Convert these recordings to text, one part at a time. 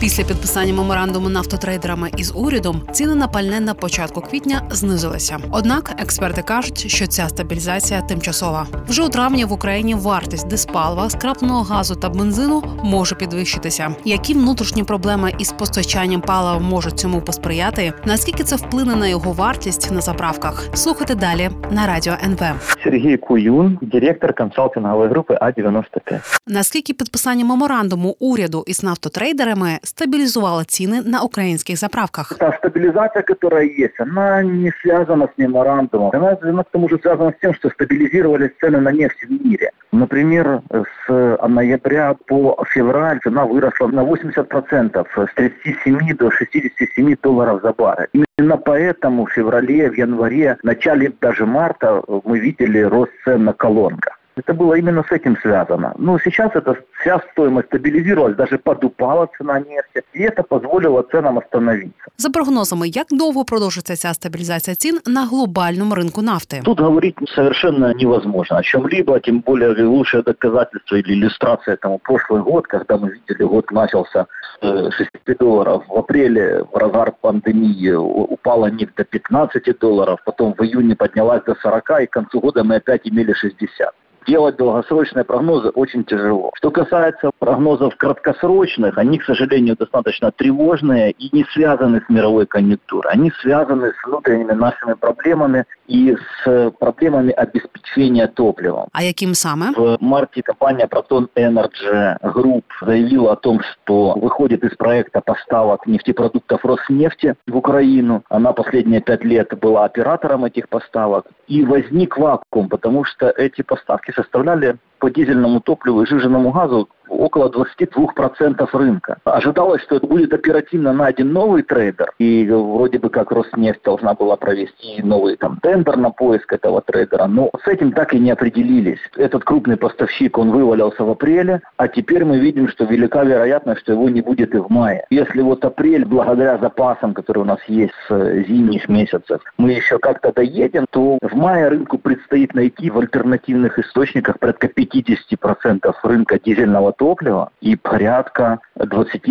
Після підписання меморандуму нафтотрейдерами із урядом ціни на пальне на початку квітня знизилися. Однак експерти кажуть, що ця стабілізація тимчасова. Вже у травні в Україні вартість диспалива, скрапленого газу та бензину може підвищитися. Які внутрішні проблеми із постачанням палива можуть цьому посприяти? Наскільки це вплине на його вартість на заправках? Слухайте далі на Радіо НВ. Сергій Куюн, директор консалтингової групи А-95. Наскільки підписання меморандуму уряду із нафтотрейдерами стабилизовала цены на украинских заправках. Та стабилизация, которая есть, она не связана с меморандумом. Она к тому же связана с тем, что стабилизировались цены на нефть в мире. Например, с ноября по февраль цена выросла на 80%, с 37 до 67 долларов за баррель. Именно поэтому в феврале, в январе, в начале даже марта мы видели рост цен на колонках. Это было именно с этим связано. Но сейчас эта вся стоимость стабилизировалась, даже подупала цена нефти, и это позволило ценам остановиться. За прогнозами, як довго продовжиться ця стабилизация цен на глобальном рынке нафты? Тут говорить совершенно невозможно о чем-либо, тем более лучшее доказательство или иллюстрация этому прошлый год, когда мы видели, год начался с 6 долларов. В апреле, в разгар пандемии, упала нефть до 15 долларов, потом в июне поднялась до 40, и к концу года мы опять имели 60. Делать долгосрочные прогнозы очень тяжело. Что касается прогнозов краткосрочных, они, к сожалению, достаточно тревожные и не связаны с мировой конъюнктурой. Они связаны с внутренними нашими проблемами и с проблемами обеспечения топливом. А каким самым? В марте компания Proton Energy Group заявила о том, что выходит из проекта поставок нефтепродуктов Роснефти в Украину. Она последние 5 лет была оператором этих поставок. И возник вакуум, потому что эти поставки составляли по дизельному топливу и сжиженному газу около 22% рынка. Ожидалось, что будет оперативно найден новый трейдер, и вроде бы как Роснефть должна была провести новый тендер на поиск этого трейдера, но с этим так и не определились. Этот крупный поставщик, он вывалился в апреле, а теперь мы видим, что велика вероятность, что его не будет и в мае. Если вот апрель, благодаря запасам, которые у нас есть с зимних месяцев, мы еще как-то доедем, то в мае рынку предстоит найти в альтернативных источниках порядка 50% рынка дизельного топлива и порядка 25%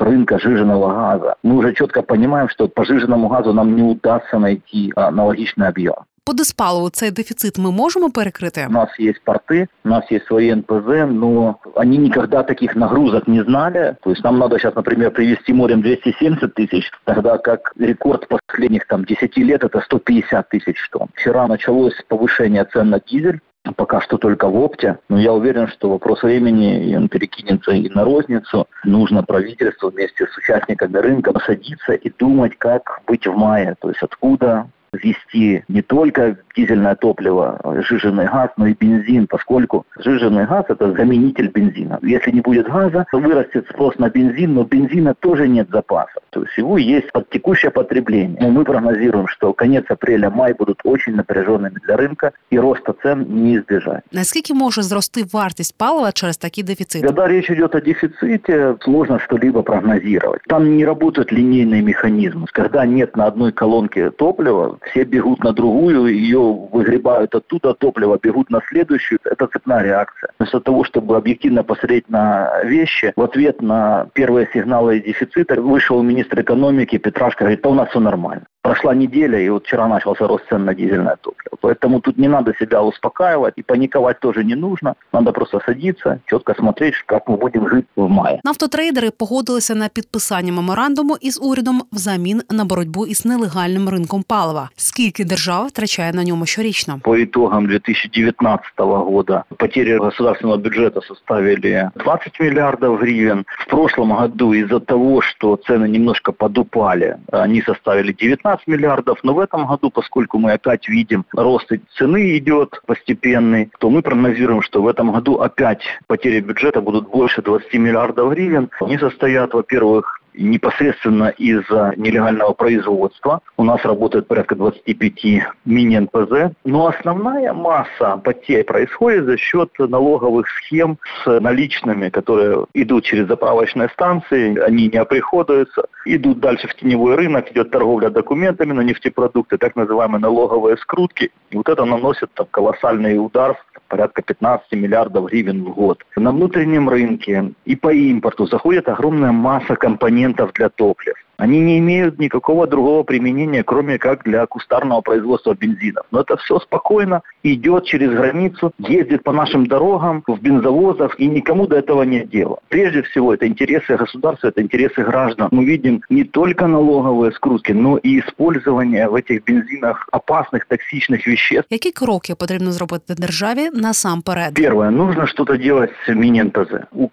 рынка сжиженного газа. Мы уже четко понимаем, что по сжиженному газу нам не удастся найти аналогичный объем. По диспалову цей дефицит мы можем перекрыть? У нас есть порты, у нас есть свои НПЗ, но они никогда таких нагрузок не знали. То есть нам надо сейчас, например, привезти морем 270 тысяч, тогда как рекорд последних 10 лет – это 150 тысяч тонн. Вчера началось повышение цен на дизель. Пока что только в опте, но я уверен, что вопрос времени, он перекинется и на розницу. Нужно правительству вместе с участниками рынка садиться и думать, как быть в мае, то есть откуда ввести не только дизельное топливо, сжиженный газ, но и бензин, поскольку сжиженный газ – это заменитель бензина. Если не будет газа, вырастет спрос на бензин, но бензина тоже нет запаса. То есть его есть под текущее потребление. Но мы прогнозируем, что конец апреля-май будут очень напряженными для рынка и роста цен не избежать. Насколько может зрости вартость палива через такие дефициты? Когда речь идет о дефиците, сложно что-либо прогнозировать. Там не работают линейные механизмы. Когда нет на одной колонке топлива, все бегут на другую, ее выгребают оттуда топливо, бегут на следующую. Это цепная реакция. Вместо того, чтобы объективно посмотреть на вещи, в ответ на первые сигналы дефицита вышел министр экономики Петрашка, говорит, у нас все нормально. Прошла неделя, и вот вчера начался рост цен на дизельное топливо. Поэтому тут не надо себя успокаивать, и паниковать тоже не нужно. Надо просто садиться, четко смотреть, как мы будем жить в мае. Нафтотрейдери погодилися на підписання меморандуму із урядом взамін на боротьбу із нелегальним ринком палива. Скільки держава втрачає на ньому щорічно? По итогам 2019 года потери государственного бюджета составили 20 миллиардов гривен. В прошлом году из-за того, что цены немножко подупали, они составили 19 миллиардов, но в этом году, поскольку мы опять видим рост цены идет постепенный, то мы прогнозируем, что в этом году опять потери бюджета будут больше 20 миллиардов гривен. Они состоят, во-первых, непосредственно из-за нелегального производства. У нас работает порядка 25 мини-НПЗ. Но основная масса потерь происходит за счет налоговых схем с наличными, которые идут через заправочные станции, они не оприходуются, идут дальше в теневой рынок, идет торговля документами на нефтепродукты, так называемые налоговые скрутки. И вот это наносит там колоссальный удар, порядка 15 миллиардов гривен в год. На внутреннем рынке и по импорту заходит огромная масса компонентов для топлив. Они не имеют никакого другого применения, кроме как для кустарного производства бензинов. Но это все спокойно идет через границу, ездит по нашим дорогам, в бензовозах, и никому до этого нет дела. Прежде всего, это интересы государства, это интересы граждан. Мы видим не только налоговые скрутки, но и использование в этих бензинах опасных, токсичных веществ. Які кроки потрібно зробити державі насамперед? Первое, нужно что-то делать с мини-НПЗ.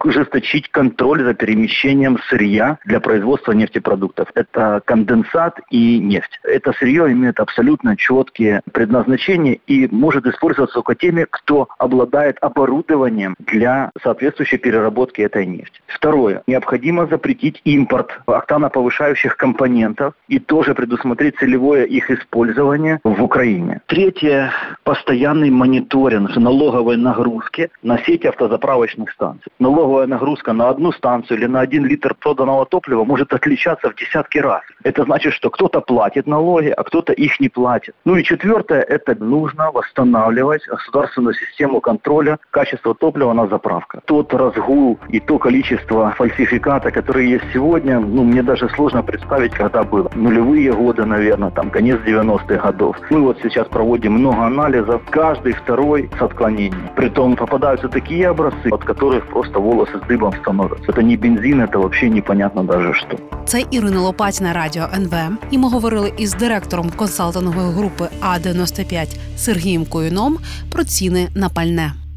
Ужесточить контроль за перемещением сырья для производства нефтепродуктов. Это конденсат и нефть. Это сырье имеет абсолютно четкие предназначения и может использоваться только теми, кто обладает оборудованием для соответствующей переработки этой нефти. Второе. Необходимо запретить импорт октаноповышающих компонентов и тоже предусмотреть целевое их использование в Украине. Третье. Постоянный мониторинг налоговой нагрузки на сети автозаправочных станций. Налоговая нагрузка на одну станцию или на 1 литр проданного топлива может отличаться в десятки раз. Это значит, что кто-то платит налоги, а кто-то их не платит. Ну и четвертое, это нужно восстанавливать государственную систему контроля качества топлива на заправках. Тот разгул и то количество фальсификата, которые есть сегодня, мне даже сложно представить, когда было. Нулевые годы, наверное, конец 90-х годов. Мы вот сейчас проводим много анализов, каждый второй с отклонением. Притом попадаются такие образцы, от которых просто волосы с дыбом становятся. Это не бензин, это вообще непонятно даже что. Це Ірина Лопать на Радіо НВ. І ми говорили із директором консалтингової групи А-95 Сергієм Куюном про ціни на пальне.